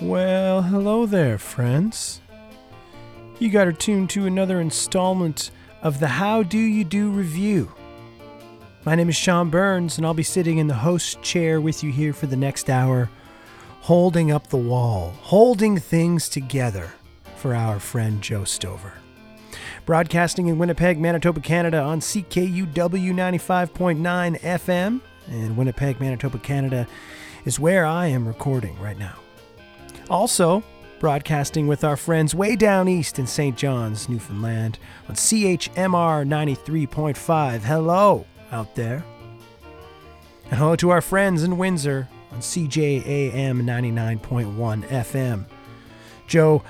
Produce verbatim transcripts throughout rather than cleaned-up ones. Well, hello there, friends. You got her tuned to another installment of the How Do You Do Review. My name is Sean Burns, and I'll be sitting in the host chair with you here for the next hour, holding up the wall, holding things together for our friend Joe Stover. Broadcasting in Winnipeg, Manitoba, Canada on C K U W ninety-five point nine F M, and Winnipeg, Manitoba, Canada is where I am recording right now. Also, broadcasting with our friends way down east in Saint John's, Newfoundland, on C H M R ninety-three point five. Hello out there. And hello to our friends in Windsor on C J A M ninety-nine point one F M. Joe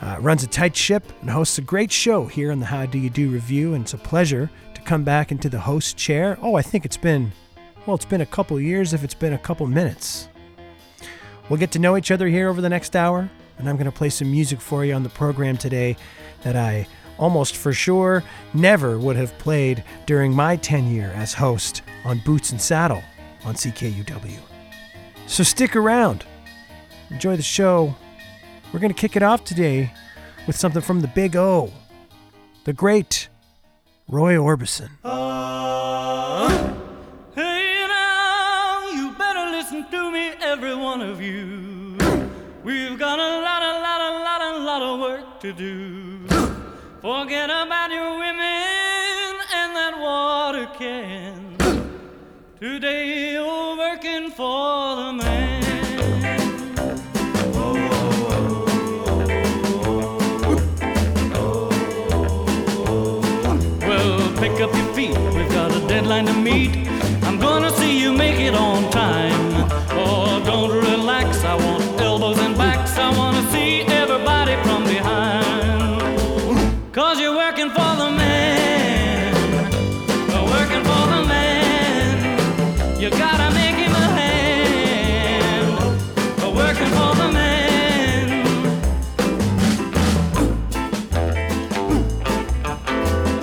uh, runs a tight ship and hosts a great show here on the How Do You Do Review, and it's a pleasure to come back into the host chair. Oh, I think it's been, well, it's been a couple years if it's been a couple minutes. We'll get to know each other here over the next hour, and I'm going to play some music for you on the program today that I almost for sure never would have played during my tenure as host on Boots and Saddle on C K U W. So stick around. Enjoy the show. We're going to kick it off today with something from the Big O, the great Roy Orbison. Uh... Every one of you, we've got a lot, a lot, a lot, a lot of work to do. Forget about your women and that water can. Today you're working for the man. Well, pick up your feet, we've got a deadline to meet. I'm gonna see you make it on time. Oh, don't relax, I want elbows and backs. I want to see everybody from behind. Cause you're working for the man. You're working for the man. You gotta make him a hand. You're working for the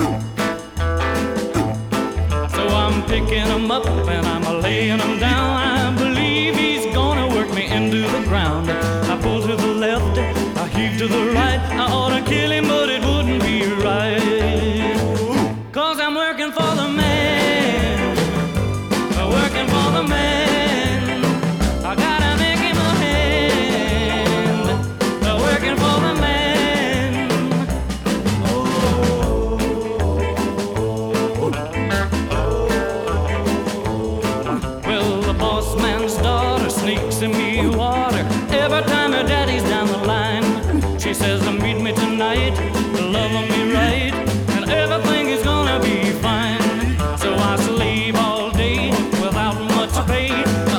man. So I'm picking him up and I'm laying him down. To the right, I ought to kill him, but it wouldn't be right. Cause I'm working for the man. I'm working for the man. I gotta make him a hand. I'm working for the man. Oh. Well, the boss man's daughter sneaks in me water every time her daddy's down the line. She says, meet me tonight, love me right, and everything is gonna be fine. So I slave all day without much pay.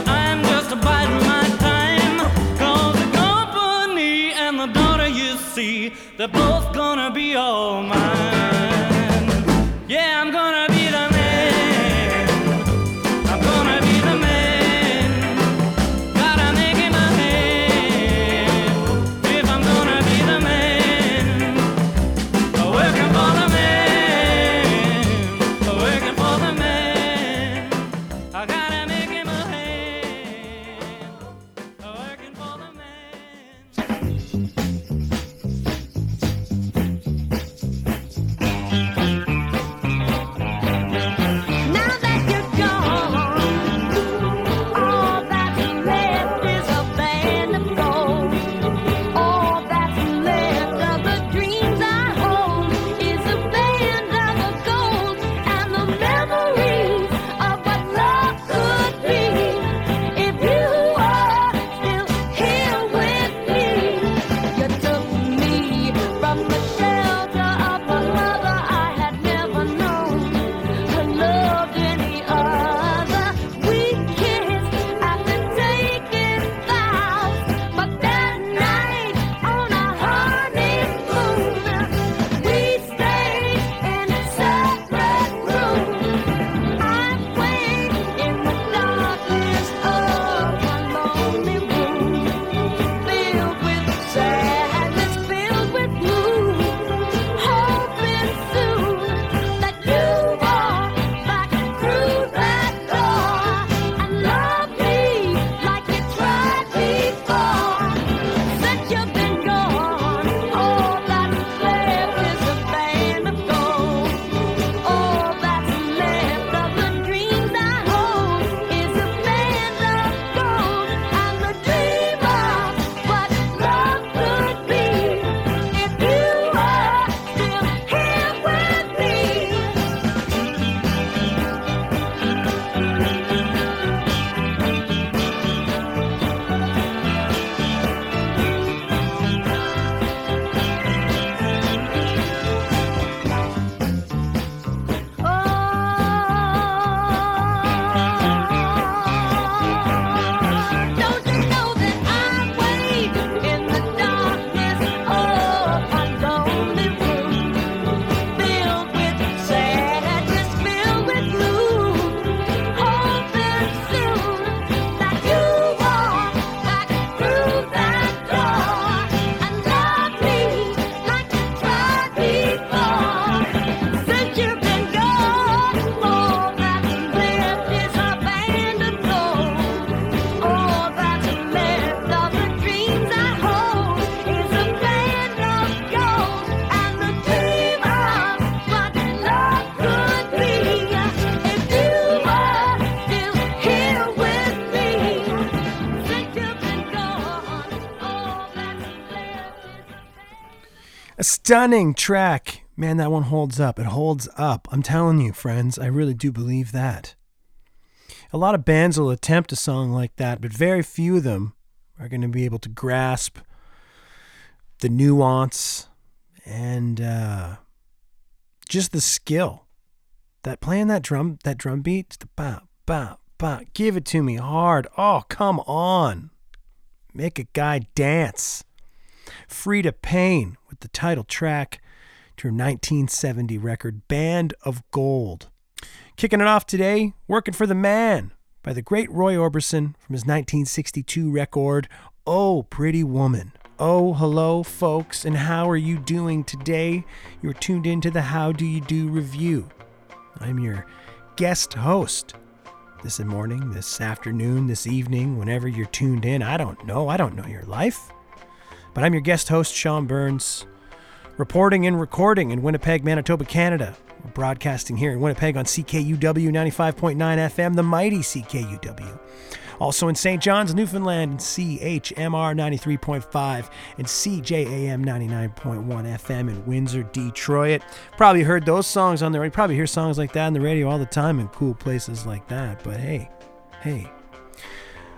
I'm just biding my time. Cause the company and the daughter you see, they're both gonna be all mine. Yeah, I'm gonna be the man. I'm gonna be the man. Gotta make him a hand. If I'm gonna A stunning track. Man, that one holds up. It holds up. I'm telling you, friends, I really do believe that. A lot of bands will attempt a song like that, but very few of them are going to be able to grasp the nuance and uh, just the skill. That playing that drum, that drum beat, the bop, bop, bop, give it to me hard. Oh, come on. Make a guy dance. Frida Payne with the title track to her nineteen seventy record, Band of Gold. Kicking it off today, Working for the Man by the great Roy Orbison from his nineteen sixty-two record, Oh Pretty Woman. Oh, hello, folks, and how are you doing today? You're tuned into the How Do You Do Review. I'm your guest host this morning, this afternoon, this evening, whenever you're tuned in. I don't know. I don't know your life. But I'm your guest host, Sean Burns, reporting and recording in Winnipeg, Manitoba, Canada. We're broadcasting here in Winnipeg on C K U W ninety-five point nine F M, the mighty C K U W. Also in Saint John's, Newfoundland, C H M R ninety-three point five and C J A M ninety-nine point one F M in Windsor, Detroit. Probably heard those songs on the radio. Probably hear songs like that on the radio all the time in cool places like that. But hey, hey,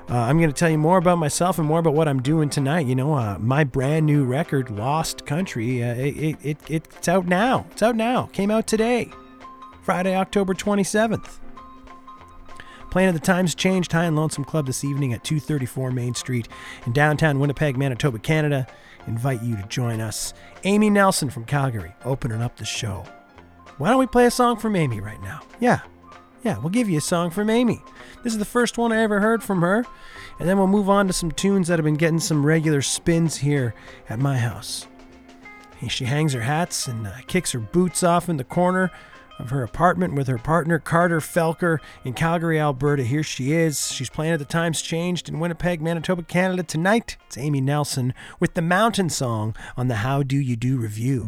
uh, I'm going to tell you more about myself and more about what I'm doing tonight. You know, uh, my brand new record, Lost Country, uh, it, it it it's out now. It's out now. Came out today, Friday, October twenty-seventh. Playing at the Times Changed High and Lonesome Club this evening at two thirty-four Main Street in downtown Winnipeg, Manitoba, Canada. Invite you to join us. Amy Nelson from Calgary opening up the show. Why don't we play a song from Amy right now? Yeah, yeah, we'll give you a song from Amy. This is the first one I ever heard from her. And then we'll move on to some tunes that have been getting some regular spins here at my house. And she hangs her hats and uh, kicks her boots off in the corner of her apartment with her partner Carter Felker in Calgary, Alberta. Here she is. She's playing at the Times Changed in Winnipeg, Manitoba, Canada tonight. It's Amy Nelson with the Mountain Song on the How Do You Do Review.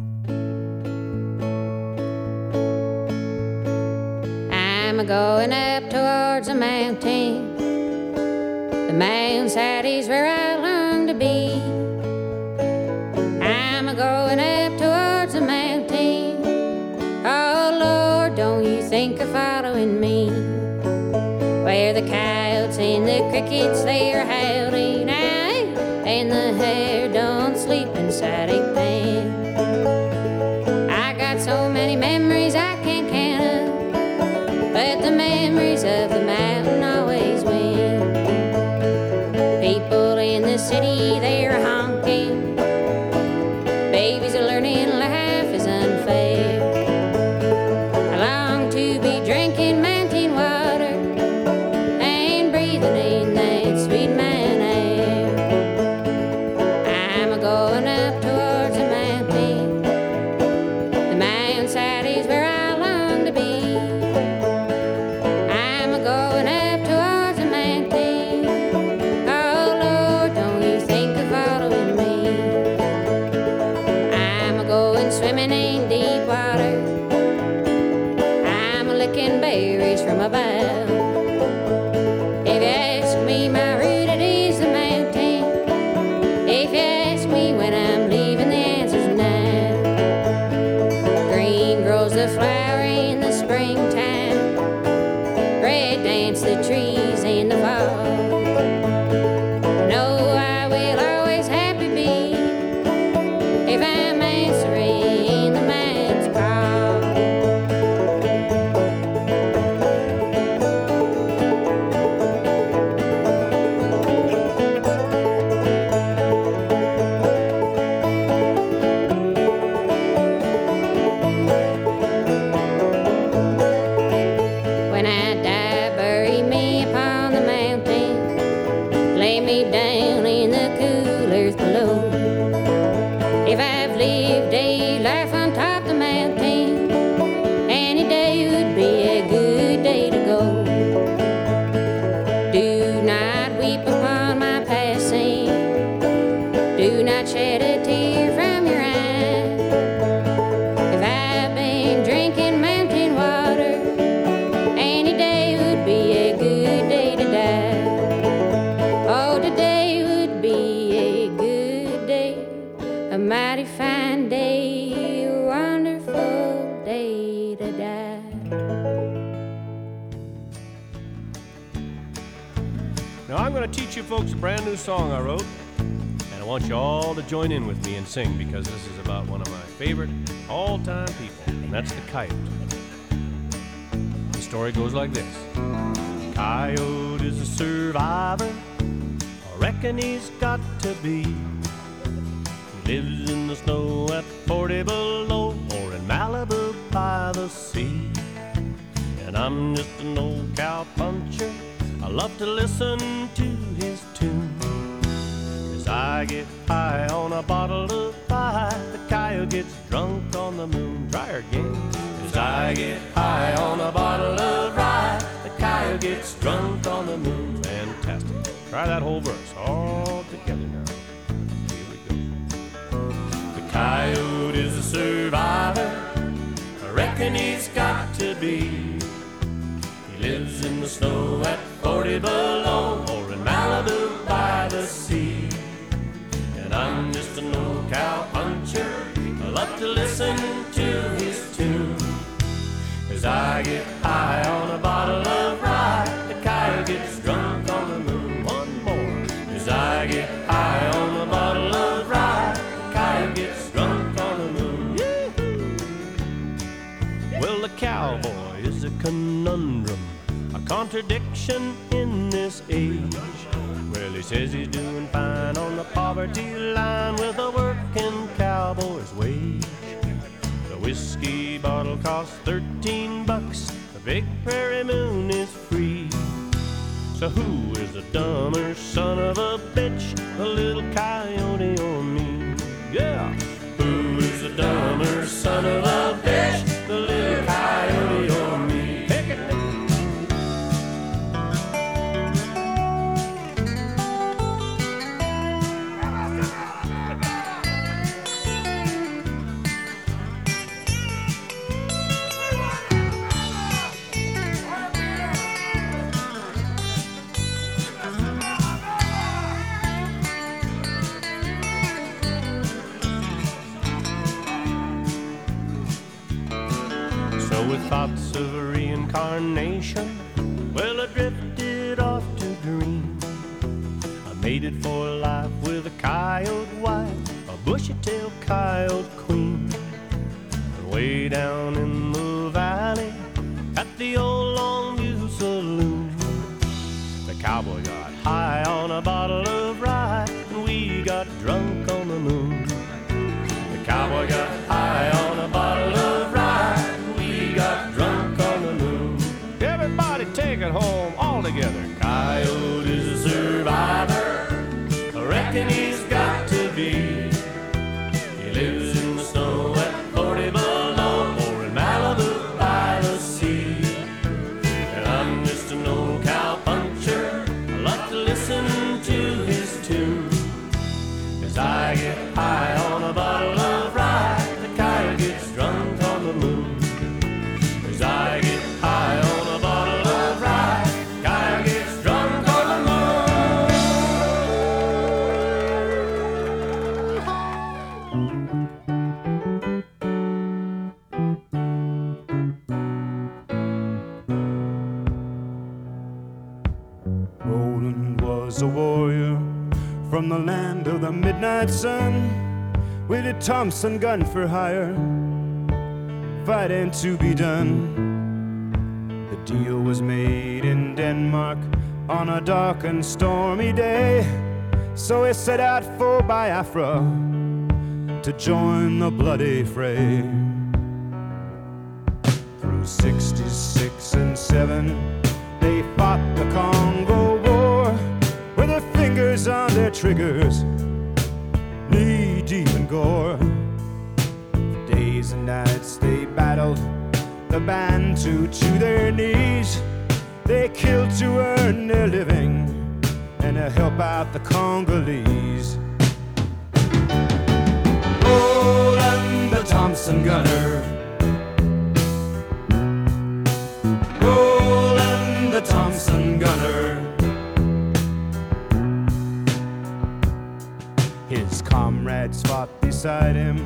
I'm going up towards the mountain. The mountain side is where I long to be. I'm going up towards the mountain. Oh Lord, don't you think of following me? Where the coyotes and the crickets, they are howling out, and the hare don't sleep inside a pen. I got so many memories I can't count up, but the memories of the mountain always win. People in the city, they are honking. Babies are learning life is unfair. Day you folks a brand new song I wrote, and I want you all to join in with me and sing, because this is about one of my favorite all-time people, and that's the coyote. The story goes like this. The coyote is a survivor, I reckon he's got to be. He lives in the snow at forty below, or in Malibu by the sea. And I'm just an old cowpuncher, I love to listen to his tune. As I get high on a bottle of pie, the coyote gets drunk on the moon. Try again. As I get high on a bottle of rye, the coyote gets drunk on the moon. Fantastic. Try that whole verse all together now. Here we go. The coyote is a survivor, I reckon he's got to be. Lives in the snow at forty below, or in Malibu by the sea. And I'm just an old cowpuncher, I love to listen to his tune. As I get high on a bottle of rye, the coyote gets drunk on the moon. One more. As I get high on a bottle of rye, the coyote gets drunk on the moon. Yee-hoo. Well, the cowboy is a conundrum, contradiction in this age. Well, he says he's doing fine on the poverty line with a working cowboy's wage. The whiskey bottle costs thirteen bucks. The big prairie moon is free. So who is the dumber son of a bitch, the little coyote or me? Yeah. Who is the dumber son of a bitch, the little coyote or me? With thoughts of reincarnation, well, I drifted off to dream. I mated for life with a coyote wife, a bushy-tailed coyote queen. And way down in the valley, at the old Longview saloon, the cowboy got high on a bottle of rye, and we got drunk on the moon. The cowboy got high on a bottle of rye, got drunk on the moon. Everybody take it home all together. Coyote is a survivor, I reckon he's got to be. He lives in the snow at forty below, or in Malibu by the sea. And I'm just an old cowpuncher, I love to listen to his tune. As I get high on a bottle of rye, the coyote gets drunk on the moon. I get high on a bottle of rye, guy gets drunk on the moon. Roland was a warrior from the land of the midnight sun, with a Thompson gun for hire, fighting to be done. The deal was made in Denmark on a dark and stormy day, so he set out for Biafra to join the bloody fray. Through sixty-six and seven, they fought the Congo War with their fingers on their triggers, knee deep in gore. Days and nights they battled the Bantu to their knees. They killed to earn their living and to help out the Congolese. Roland the Thompson gunner, Roland the Thompson gunner. His comrades fought beside him,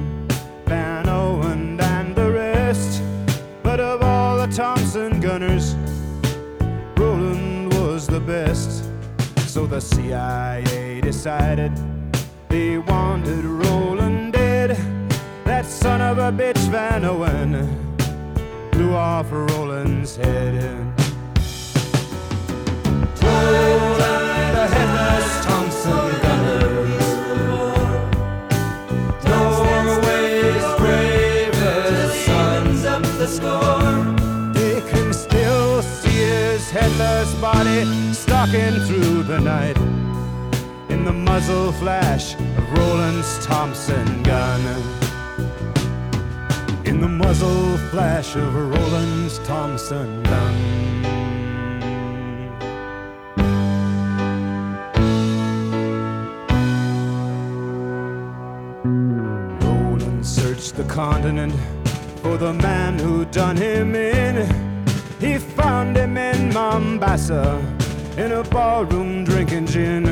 Van Owen and the rest, but of all the Thompson gunners, Roland was the best. So the C I A decided they wanted Roland dead. That son of a bitch Van Owen blew off Roland's head. Roland the headless Thompson gunner, Norway's bravest sons up the score. They can still see his headless body stalking through the night in the muzzle flash of Roland's Thompson gun. In the muzzle flash of Roland's Thompson gun. The continent for the man who done him in. He found him in Mombasa in a ballroom drinking gin.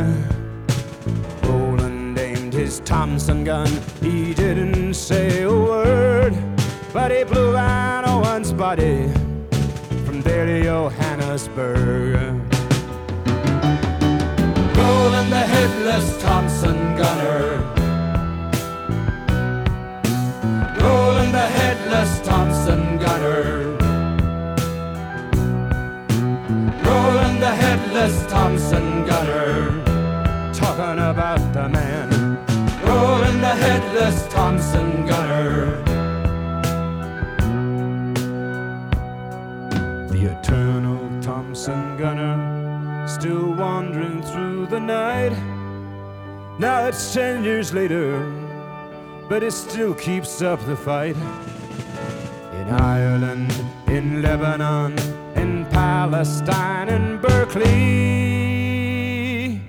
Roland aimed his Thompson gun. He didn't say a word, but he blew Van Owen's body from there to Johannesburg. Roland the headless Thompson gunner, Roland the headless Thompson gunner, Roland the headless Thompson gunner, talking about the man. Roland the headless Thompson gunner. The eternal Thompson gunner still wandering through the night. Now it's ten years later, but it still keeps up the fight. In Ireland, in Lebanon, in Palestine, in Berkeley,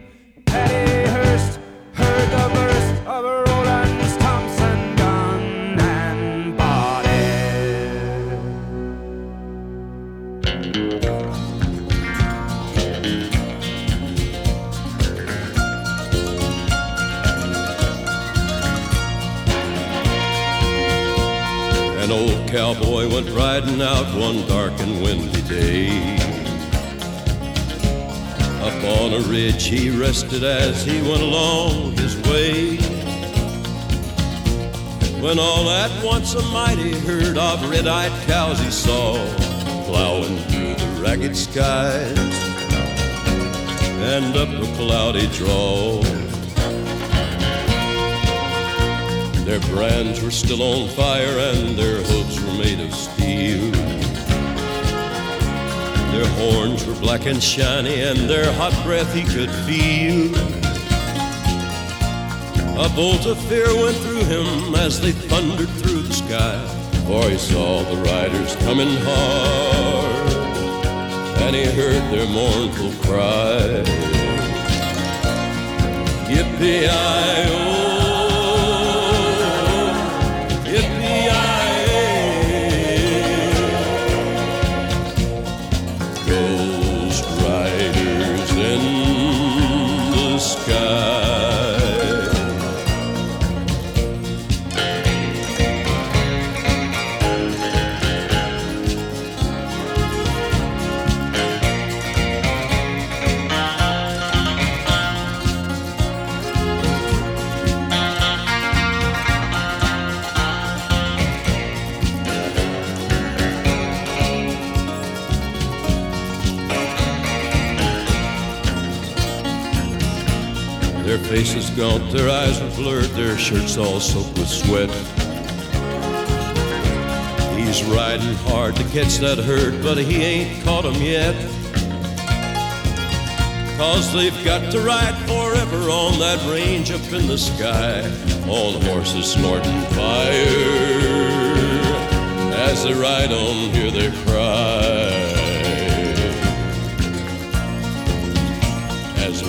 Patty Hearst heard the burst of Roland's Thompson gun and body. An old cowboy went riding out one dark and windy day. Up on a ridge he rested as he went along his way, when all at once a mighty herd of red-eyed cows he saw plowing through the ragged skies and up a cloudy draw. Their brands were still on fire and their hooves were made of steel. Their horns were black and shiny and their hot breath he could feel. A bolt of fear went through him as they thundered through the sky, for he saw the riders coming hard and he heard their mournful cry. Yippee-i-oh, faces gaunt, their eyes were blurred, their shirts all soaked with sweat. He's riding hard to catch that herd, but he ain't caught 'em yet, 'cause they've got to ride forever on that range up in the sky, on horses snorting fire. As they ride on, hear their cry. As the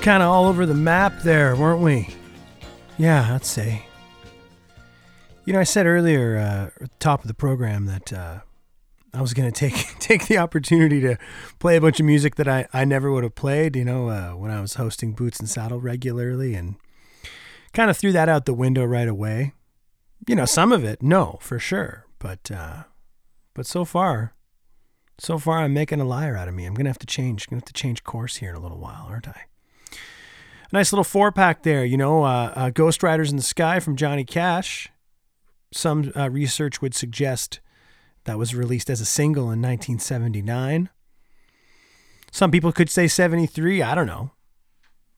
kind of all over the map there, weren't we? Yeah, I'd say. You know, I said earlier uh, at the top of the program that uh, I was going to take take the opportunity to play a bunch of music that I, I never would have played, you know, uh, when I was hosting Boots and Saddle regularly, and kind of threw that out the window right away. You know, some of it, no, for sure. But uh, but so far, so far I'm making a liar out of me. I'm going to have to change. I'm going to have to change course here in a little while, aren't I? A nice little four-pack there, you know, uh, uh, Ghost Riders in the Sky from Johnny Cash. Some uh, research would suggest that was released as a single in nineteen seventy-nine. Some people could say seventy-three. I don't know.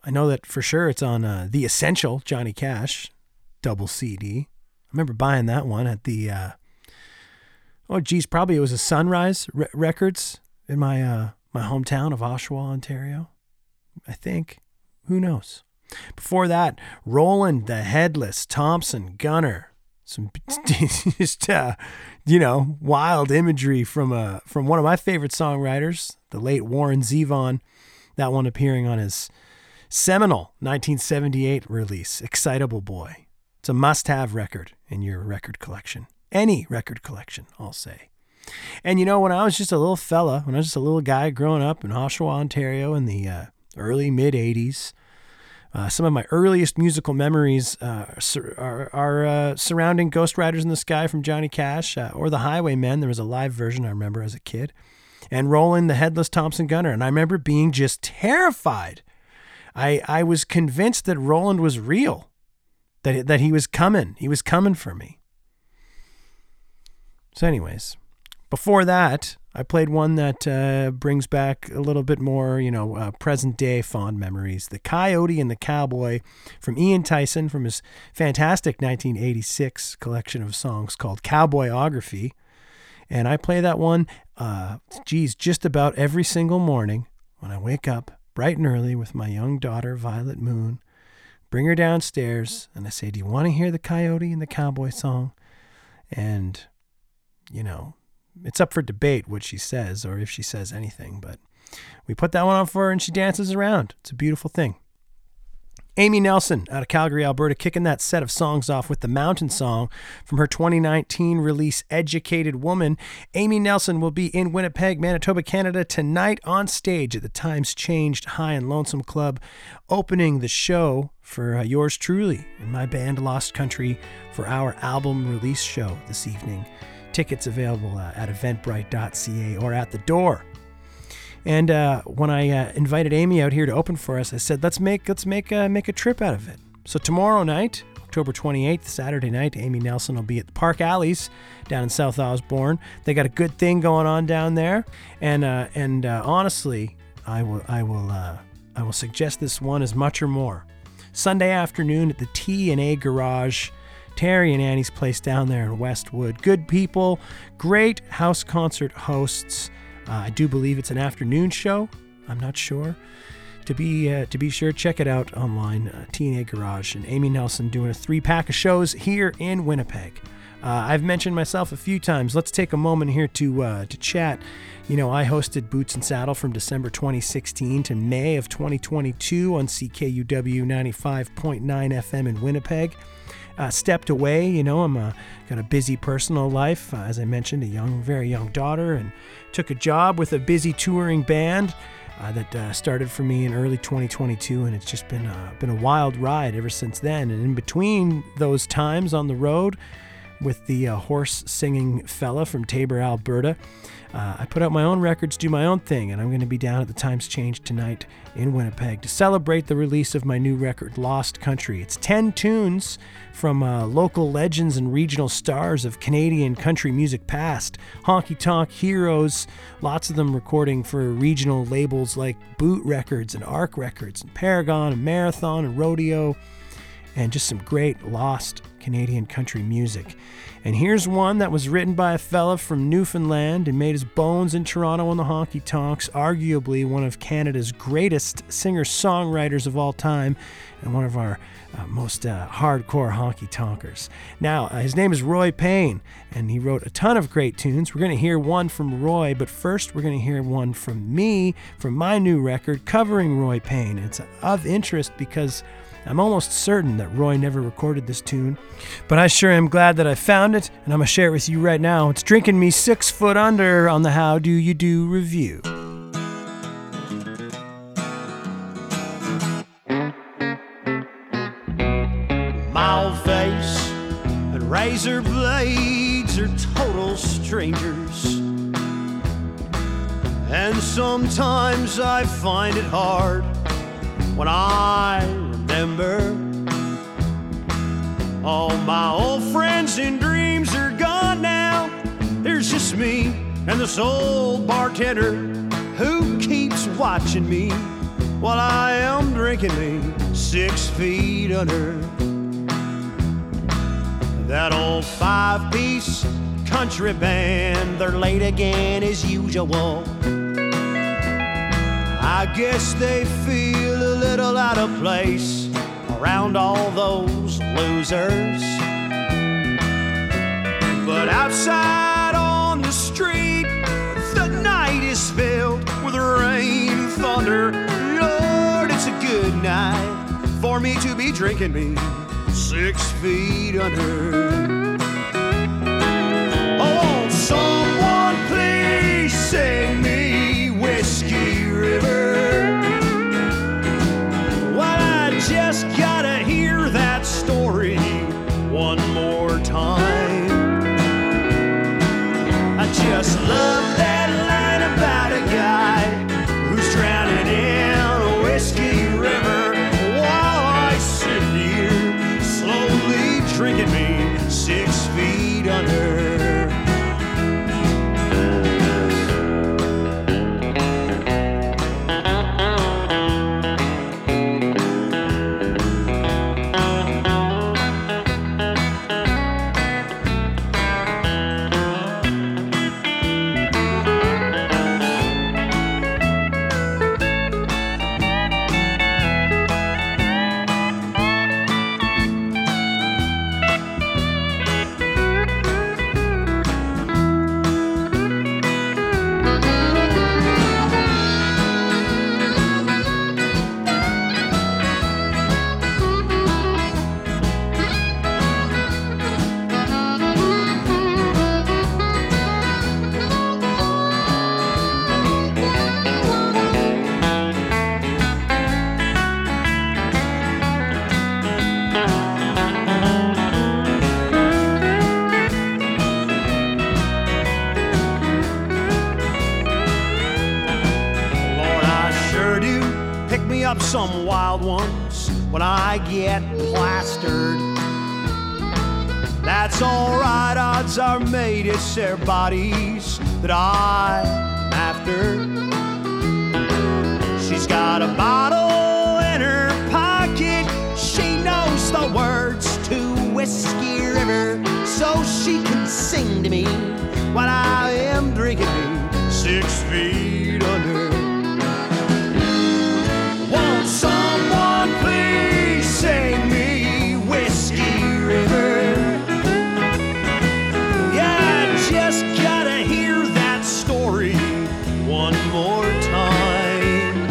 I know that for sure it's on uh, The Essential Johnny Cash double C D. I remember buying that one at the, uh, oh, geez, probably it was a Sunrise re- Records in my uh, my hometown of Oshawa, Ontario, I think. Who knows? Before that, Roland the Headless Thompson Gunner. Some just uh, you know, wild imagery from uh from one of my favorite songwriters, the late Warren Zevon. That one appearing on his seminal nineteen seventy-eight release, Excitable Boy. It's a must-have record in your record collection, any record collection, I'll say. And you know, when I was just a little fella, when I was just a little guy growing up in Oshawa, Ontario, in the uh, early mid eighties. Uh, some of my earliest musical memories uh, sur- are, are uh, surrounding Ghost Riders in the Sky from Johnny Cash uh, or The Highwaymen. There was a live version I remember as a kid. And Roland the Headless Thompson Gunner. And I remember being just terrified. I I was convinced that Roland was real. That, that he was coming. He was coming for me. So anyways, before that, I played one that uh, brings back a little bit more, you know, uh, present-day fond memories. The Coyote and the Cowboy from Ian Tyson from his fantastic nineteen eighty-six collection of songs called Cowboyography. And I play that one, uh, geez, just about every single morning when I wake up bright and early with my young daughter, Violet Moon, bring her downstairs, and I say, do you want to hear the Coyote and the Cowboy song? And, you know, it's up for debate what she says or if she says anything, but we put that one on for her and she dances around. It's a beautiful thing. Amy Nelson out of Calgary, Alberta, kicking that set of songs off with the Mountain Song from her twenty nineteen release, Educated Woman. Amy Nelson will be in Winnipeg, Manitoba, Canada tonight on stage at the Times Changed High and Lonesome Club, opening the show for uh, yours truly and my band Lost Country for our album release show this evening. Tickets available uh, at eventbrite dot c a or at the door. And uh, when I uh, invited Amy out here to open for us, I said, let's make let's make uh, make a trip out of it. So tomorrow night, October twenty-eighth, Saturday night, Amy Nelson will be at the Park Alleys down in South Osborne. They got a good thing going on down there. And uh, and uh, honestly, I will I will uh, I will suggest this one as much or more. Sunday afternoon at the T N A Garage, Terry and Annie's place down there in Westwood. Good people, great house concert hosts. Uh, I do believe it's an afternoon show. I'm not sure. To be uh, to be sure, check it out online, uh, T N A Garage, and Amy Nelson doing a three-pack of shows here in Winnipeg. Uh, I've mentioned myself a few times. Let's take a moment here to uh, to chat. You know, I hosted Boots and Saddle from December twenty sixteen to May of twenty twenty-two on C K U W ninety-five point nine F M in Winnipeg. Uh, stepped away, you know, I'm a, got a busy personal life, uh, as I mentioned, a young, very young daughter, and took a job with a busy touring band uh, that uh, started for me in early twenty twenty-two, and it's just been a, been a wild ride ever since then. And in between those times on the road with the uh, horse-singing fella from Tabor, Alberta, uh, I put out my own records, do my own thing, and I'm going to be down at the Times Change tonight in Winnipeg to celebrate the release of my new record, Lost Country. It's ten tunes from uh, local legends and regional stars of Canadian country music past, honky-tonk heroes, lots of them recording for regional labels like Boot Records and Arc Records and Paragon and Marathon and Rodeo. and just some great lost Canadian country music. And here's one that was written by a fella from Newfoundland and made his bones in Toronto on the honky tonks, arguably one of Canada's greatest singer-songwriters of all time, and one of our uh, most uh, hardcore honky tonkers. Now, uh, his name is Roy Payne, and he wrote a ton of great tunes. We're going to hear one from Roy, but first we're going to hear one from me, from my new record covering Roy Payne. It's of interest because I'm almost certain that Roy never recorded this tune, but I sure am glad that I found it, and I'm going to share it with you right now. It's Drinking Me Six Foot Under on the How Do You Do Review. Mild face and razor blades are total strangers, and sometimes I find it hard when I remember all my old friends and dreams are gone now. There's just me and this old bartender who keeps watching me while I am drinking me six feet under. That old five-piece country band, they're late again as usual. I guess they feel a little out of place around all those losers. But outside on the street, the night is filled with rain and thunder. Lord, it's a good night for me to be drinking me six feet under. Oh, someone please sing me Whiskey River. Well, I just gotta hear that story one more time. I just love that line about a guy who's drowning in a whiskey river while I sit here slowly drinking me six feet under. Some wild ones when I get plastered. That's alright, odds are made it's their bodies that I'm after. She's got a bottle in her pocket, she knows the words to Whiskey River, so she can sing to me while I am drinking me six feet under. Someone please sing me Whiskey River. Yeah, I just gotta hear that story one more time.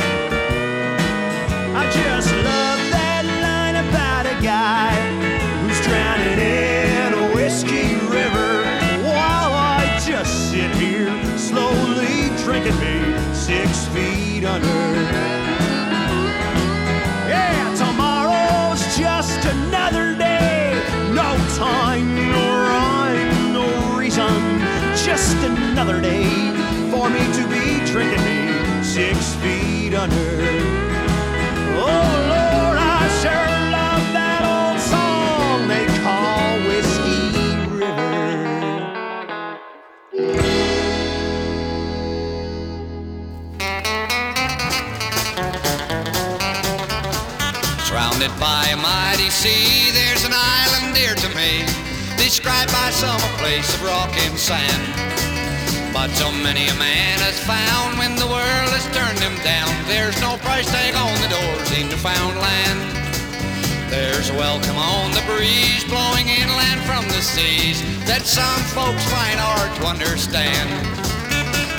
I just love that line about a guy who's drowning in a whiskey river while I just sit here slowly drinking me six feet under. Just another day, no time, no rhyme, no reason. Just another day for me to be drinking me six feet under. Oh Lord, I sure love that old song they call Whiskey River. Surrounded by my mighty sea, there's an island near to me, described by some a place of rock and sand. But so many a man has found when the world has turned him down, there's no price tag on the doors in Newfoundland. There's a welcome on the breeze blowing inland from the seas that some folks find hard to understand.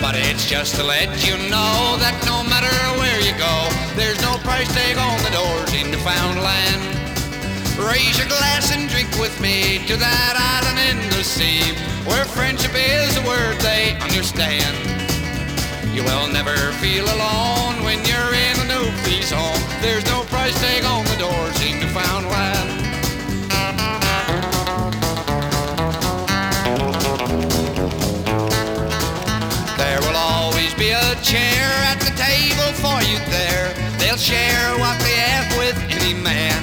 But it's just to let you know that no matter where you go, there's no price tag on the doors in Newfoundland. Raise your glass and drink with me to that island in the sea, where friendship is a word they understand. You will never feel alone when you're in a newbie's home. There's no price tag on the doors in Newfoundland. There will always be a chair at the table for you there. They'll share what they have with any man.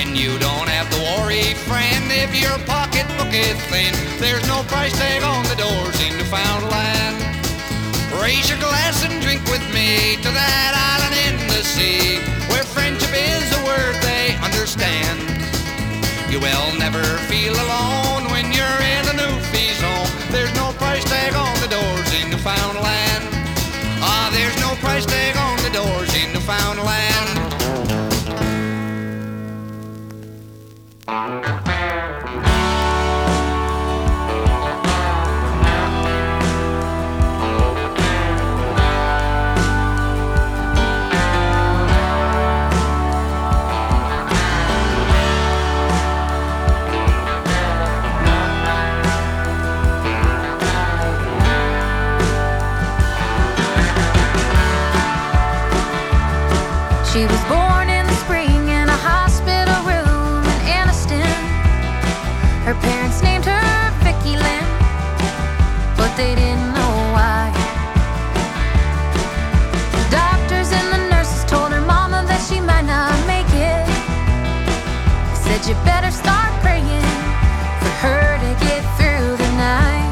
And you don't have to worry, friend, if your pocketbook is thin. There's no price tag on the doors in Newfoundland. Raise your glass and drink with me to that island in the sea, where friendship is a word they understand. You will never feel alone when you're in the newbie's home. There's no price tag on the doors in Newfoundland. Ah, there's no price tag on the doors in Newfoundland. She was born in the spring in a hospital room in Anniston. Her parents named her Vicki Lynn, but they didn't know why. The doctors and the nurses told her mama that she might not make it. They said you better start praying for her to get through the night.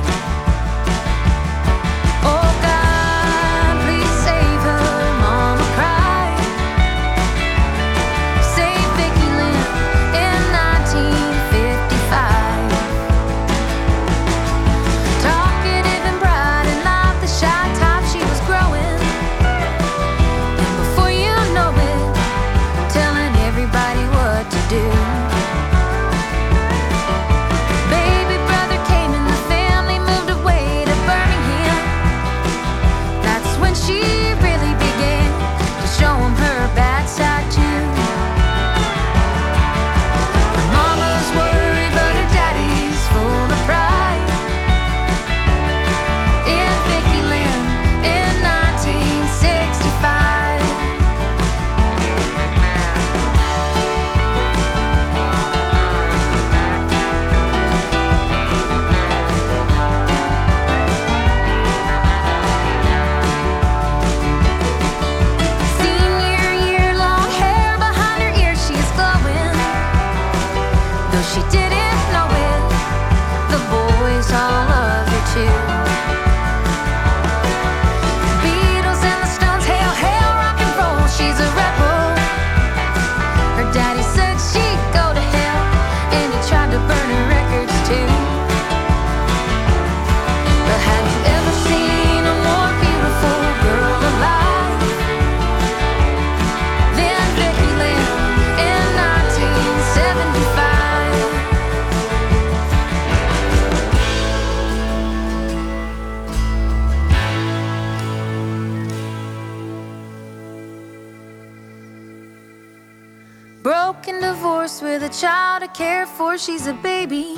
She's a baby,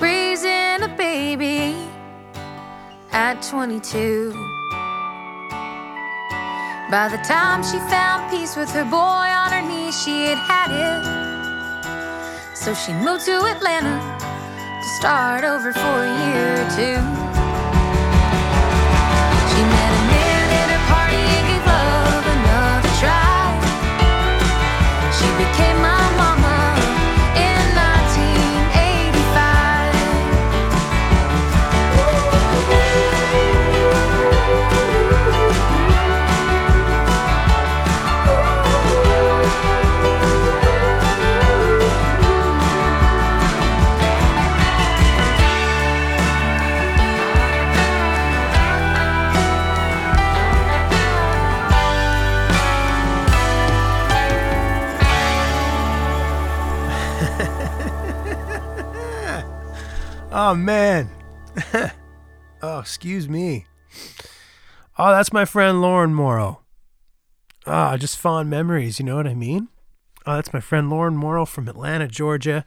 raising a baby at twenty-two. By the time she found peace with her boy on her knees, she had had it. So she moved to Atlanta to start over for a year or two. She met a man at her party and gave love another try. She became my mama. Thank you. Oh, man. Oh, excuse me. Oh, that's my friend Lauren Morrow. Ah, oh, just fond memories, you know what I mean? Oh, that's my friend Lauren Morrow from Atlanta, Georgia.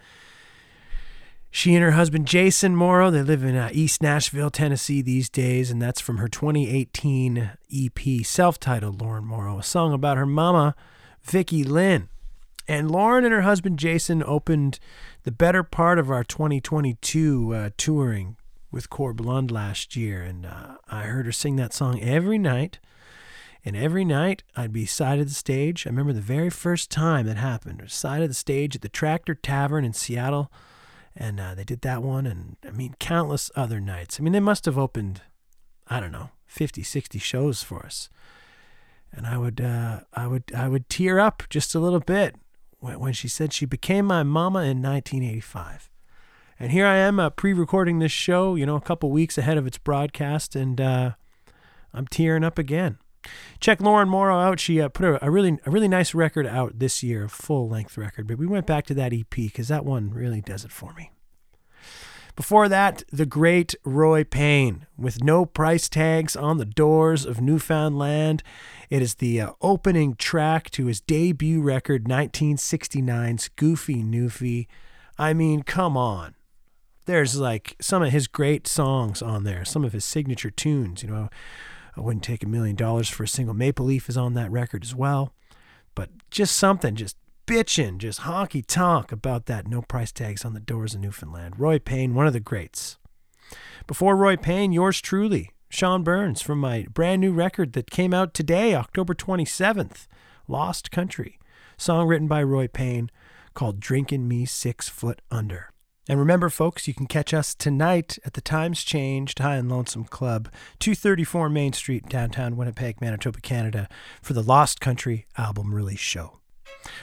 She and her husband Jason Morrow, they live in uh, East Nashville, Tennessee these days, and that's from her twenty eighteen E P, self-titled Lauren Morrow, a song about her mama, Vicki Lynn. And Lauren and her husband Jason opened the better part of our twenty twenty-two uh, touring with Corb Lund last year, and uh, I heard her sing that song every night, and every night I'd be side of the stage. I remember the very first time that happened, side of the stage at the Tractor Tavern in Seattle, and uh, they did that one, and I mean, countless other nights. I mean, they must have opened, I don't know, fifty, sixty shows for us. And I would, uh, I would, I would tear up just a little bit when, when she said she became my mama in nineteen eighty-five. And here I am uh, pre-recording this show, you know, a couple weeks ahead of its broadcast, and uh, I'm tearing up again. Check Lauren Morrow out. She uh, put a, a really a really nice record out this year, a full-length record. But we went back to that E P because that one really does it for me. Before that, the great Roy Payne with No Price Tags on the Doors of Newfoundland. It is the uh, opening track to his debut record, nineteen sixty-nine's Goofy Newfie. I mean, come on. There's like some of his great songs on there, some of his signature tunes, you know. I Wouldn't Take a Million Dollars for a Single Maple Leaf is on that record as well. But just something, just bitchin', just honky-tonk about that No Price Tags on the Doors of Newfoundland. Roy Payne, one of the greats. Before Roy Payne, yours truly, Sean Burns from my brand new record that came out today, October twenty-seventh, Lost Country. Song written by Roy Payne called Drinkin' Me Six Foot Under. And remember, folks, you can catch us tonight at the Times Changed High and Lonesome Club, two thirty-four Main Street, downtown Winnipeg, Manitoba, Canada, for the Lost Country album release show.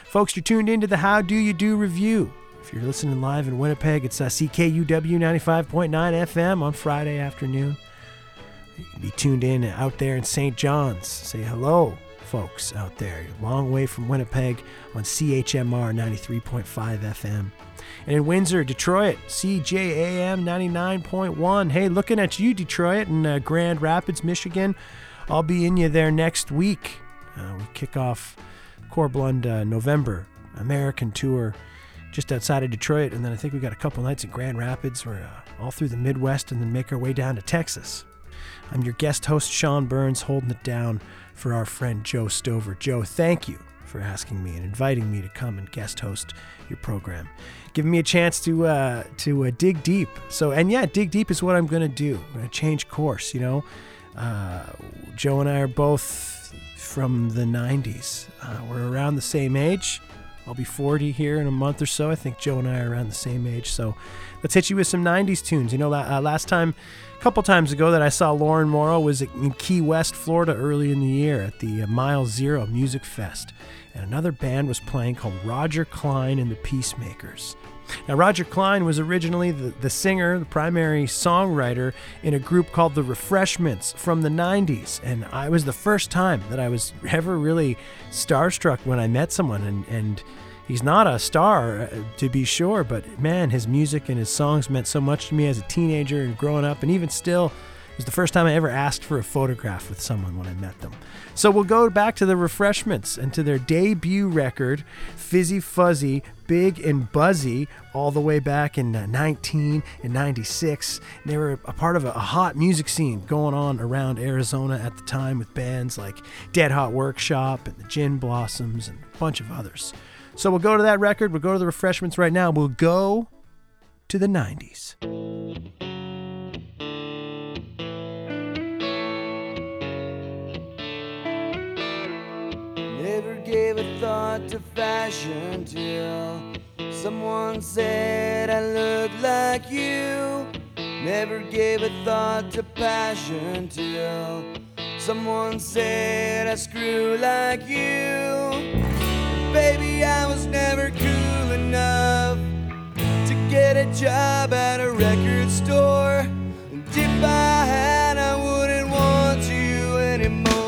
Folks, you're tuned into the How Do You Do Review. If you're listening live in Winnipeg, it's uh, C K U W ninety-five point nine F M on Friday afternoon. You can be tuned in out there in Saint John's. Say hello, folks, out there. You're a long way from Winnipeg on C H M R ninety-three point five F M. And in Windsor, Detroit, C J A M ninety-nine point one. Hey, looking at you, Detroit, and uh, Grand Rapids, Michigan. I'll be in you there next week. Uh, we kick off Corb Lund uh, November American tour just outside of Detroit. And then I think we got a couple nights in Grand Rapids. We're uh, all through the Midwest and then make our way down to Texas. I'm your guest host, Sean Burns, holding it down for our friend Joe Stover. Joe, thank you for asking me and inviting me to come and guest host your program, giving me a chance to uh, to uh, dig deep. So, and yeah, dig deep is what I'm going to do. I'm going to change course, you know. Uh, Joe and I are both from the nineties. Uh, we're around the same age. I'll be forty here in a month or so. I think Joe and I are around the same age. So let's hit you with some nineties tunes. You know, uh, last time, a couple times ago that I saw Lauren Morrow was in Key West, Florida early in the year at the uh, Mile Zero Music Fest. And another band was playing called Roger Klein and the Peacemakers. Now, Roger Klein was originally the, the singer, the primary songwriter in a group called The Refreshments from the nineties. And I was the first time that I was ever really starstruck when I met someone. And, and he's not a star, uh, to be sure, but man, his music and his songs meant so much to me as a teenager and growing up, and even still. It was the first time I ever asked for a photograph with someone when I met them. So we'll go back to The Refreshments and to their debut record, Fizzy Fuzzy Big and Buzzy, all the way back in nineteen ninety-six. They were a part of a hot music scene going on around Arizona at the time with bands like Dead Hot Workshop and the Gin Blossoms and a bunch of others. So we'll go to that record. We'll go to The Refreshments right now. We'll go to the nineties. Gave a thought to fashion till someone said I look like you. Never gave a thought to passion till someone said I screw like you. Baby, I was never cool enough to get a job at a record store. And if I had, I wouldn't want you anymore.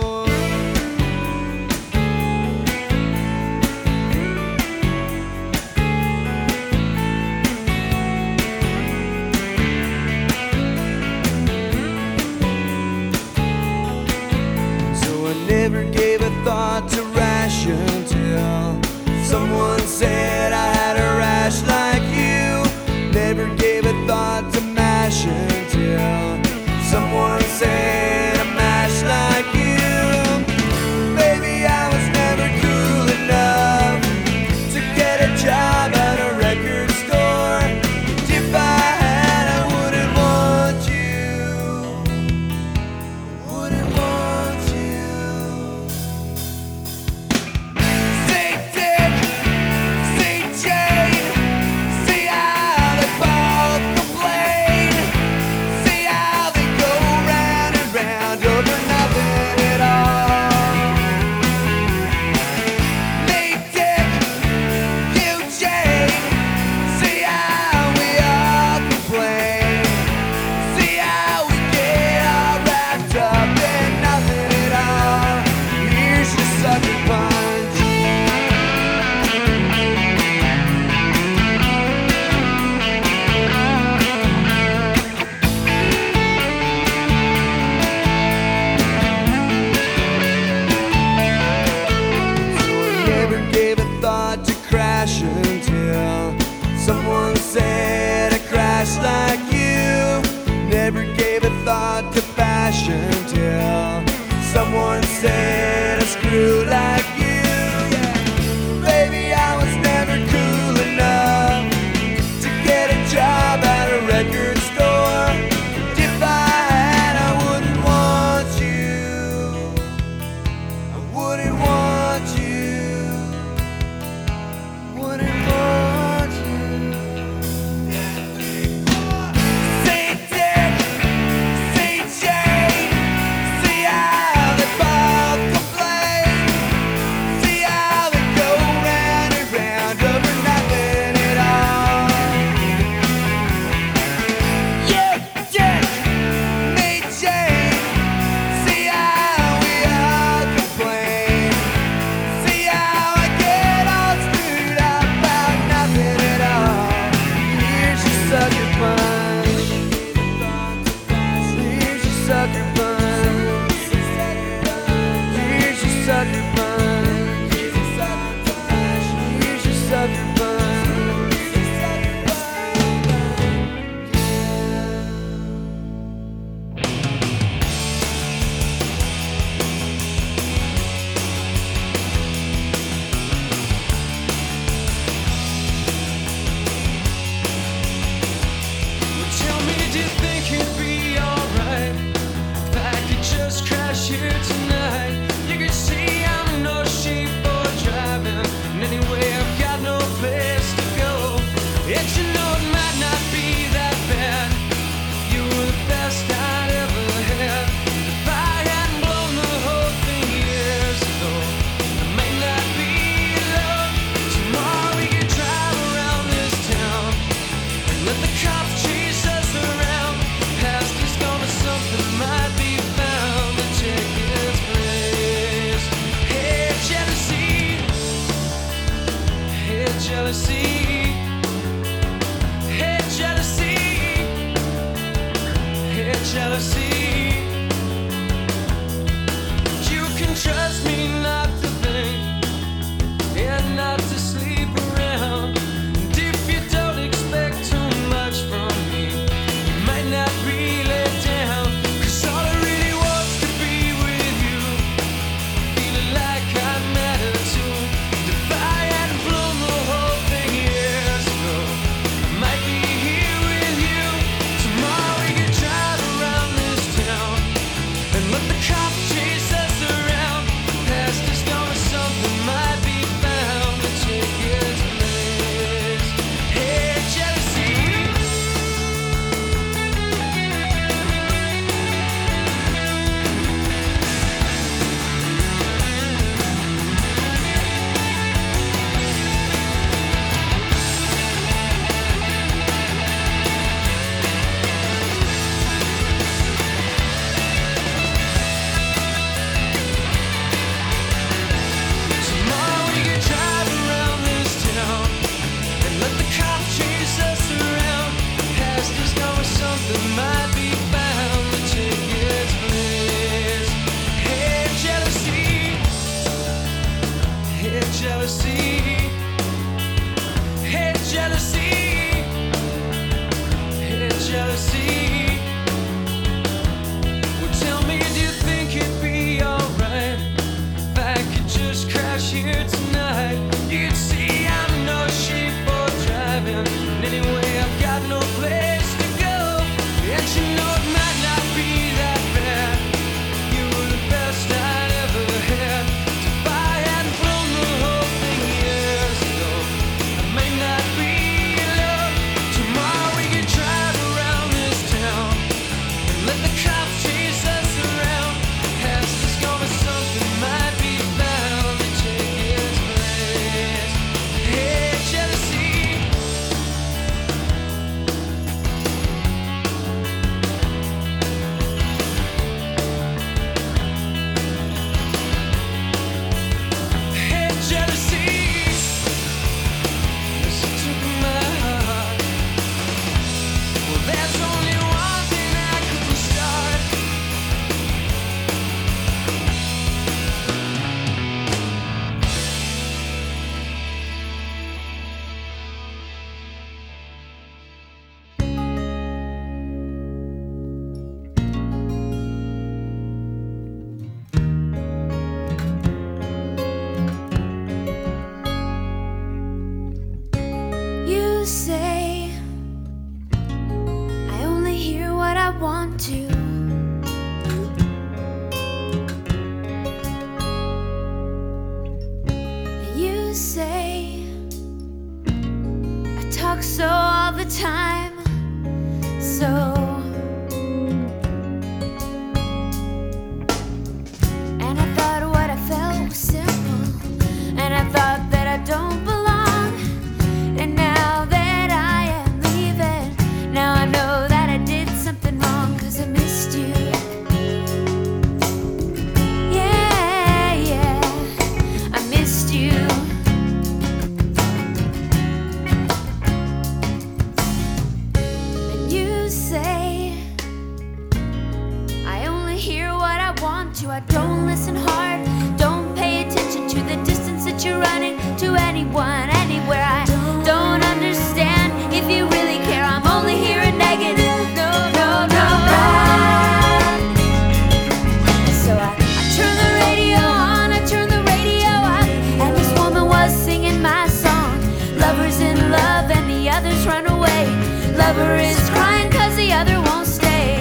Crying 'cause the other won't stay.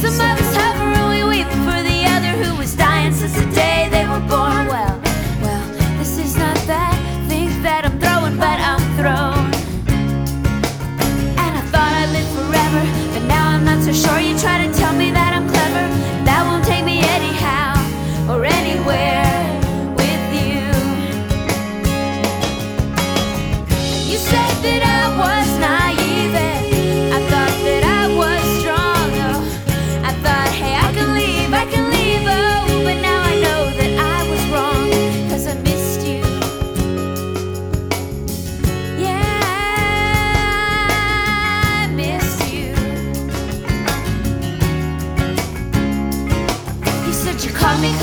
Some of us hover and we weep for the other who is dying.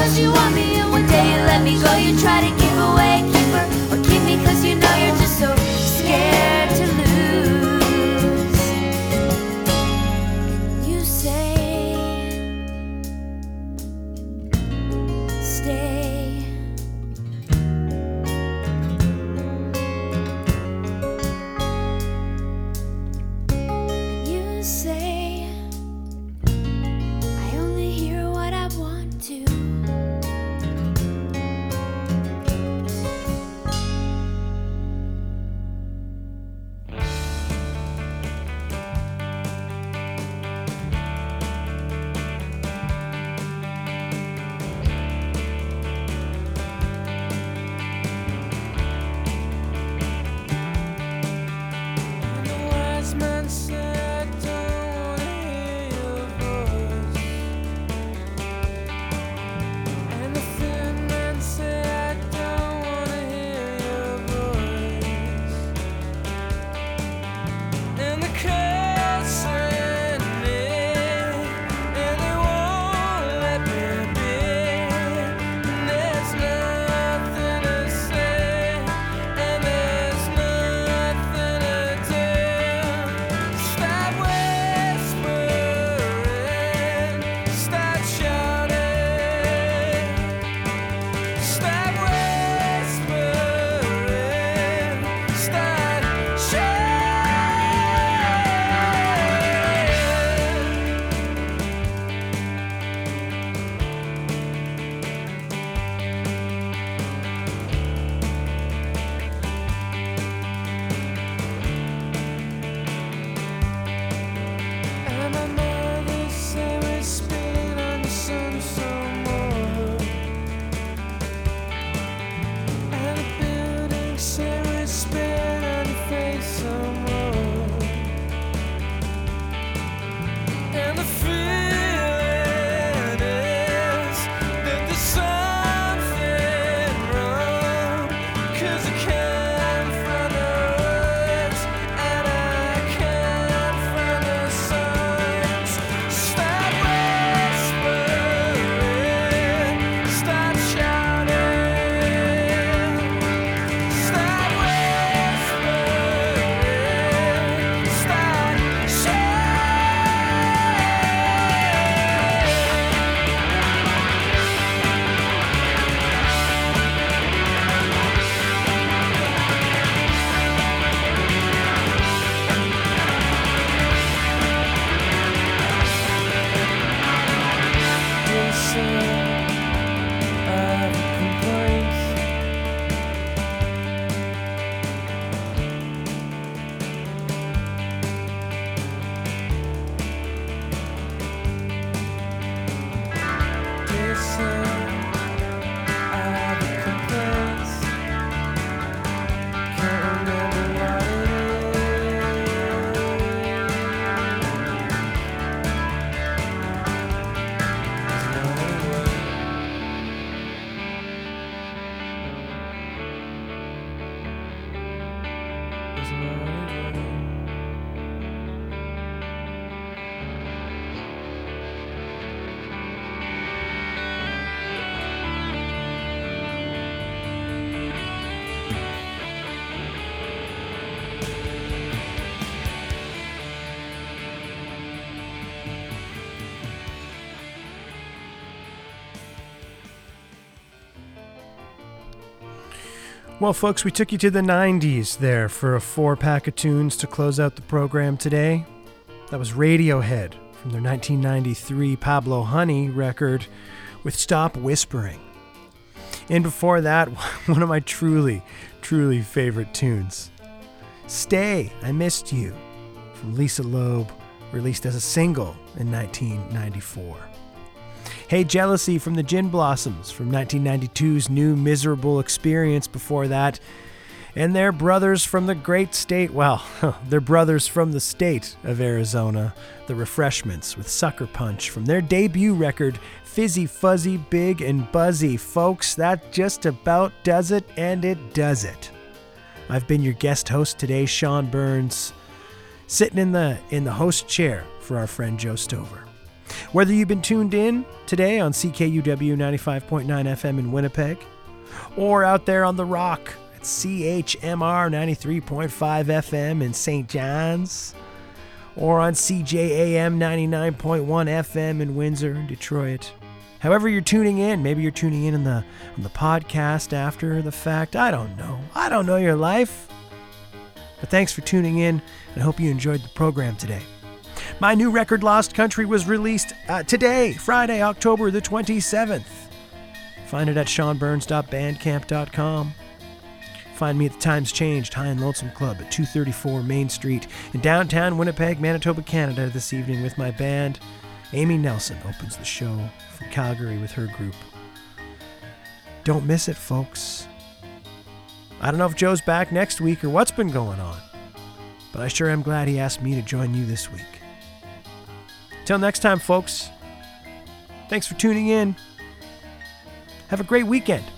cause you want me, and one day you let me go. You try to give away, keep her, or keep me, cause you know you're just so scared to lose. And you say, stay. And you say, Well, folks, we took you to the nineties there for a four-pack of tunes to close out the program today. That was Radiohead from their nineteen ninety-three Pablo Honey record with Stop Whispering. And before that, one of my truly, truly favorite tunes, Stay, I Missed You, from Lisa Loeb, released as a single in nineteen ninety-four. Hey Jealousy from the Gin Blossoms from nineteen ninety-two's New Miserable Experience before that. And their brothers from the great state, well, their brothers from the state of Arizona, The Refreshments with Sucker Punch from their debut record, Fizzy Fuzzy Big and Buzzy. Folks, that just about does it, and it does it. I've been your guest host today, Sean Burns, sitting in the in the host chair for our friend Joe Stover. Whether you've been tuned in today on C K U W ninety-five point nine F M in Winnipeg, or out there on the rock at C H M R ninety-three point five F M in Saint John's, or on C J A M ninety-nine point one F M in Windsor and Detroit. However you're tuning in, maybe you're tuning in on the, on the podcast after the fact. I don't know. I don't know your life. But thanks for tuning in, and I hope you enjoyed the program today. My new record, Lost Country, was released uh, today, Friday, October the twenty-seventh. Find it at sean burns dot bandcamp dot com. Find me at the Times Changed High and Lonesome Club at two thirty-four Main Street in downtown Winnipeg, Manitoba, Canada this evening with my band. Amy Nelson opens the show from Calgary with her group. Don't miss it, folks. I don't know if Joe's back next week or what's been going on, but I sure am glad he asked me to join you this week. Till next time, folks, thanks for tuning in. Have a great weekend.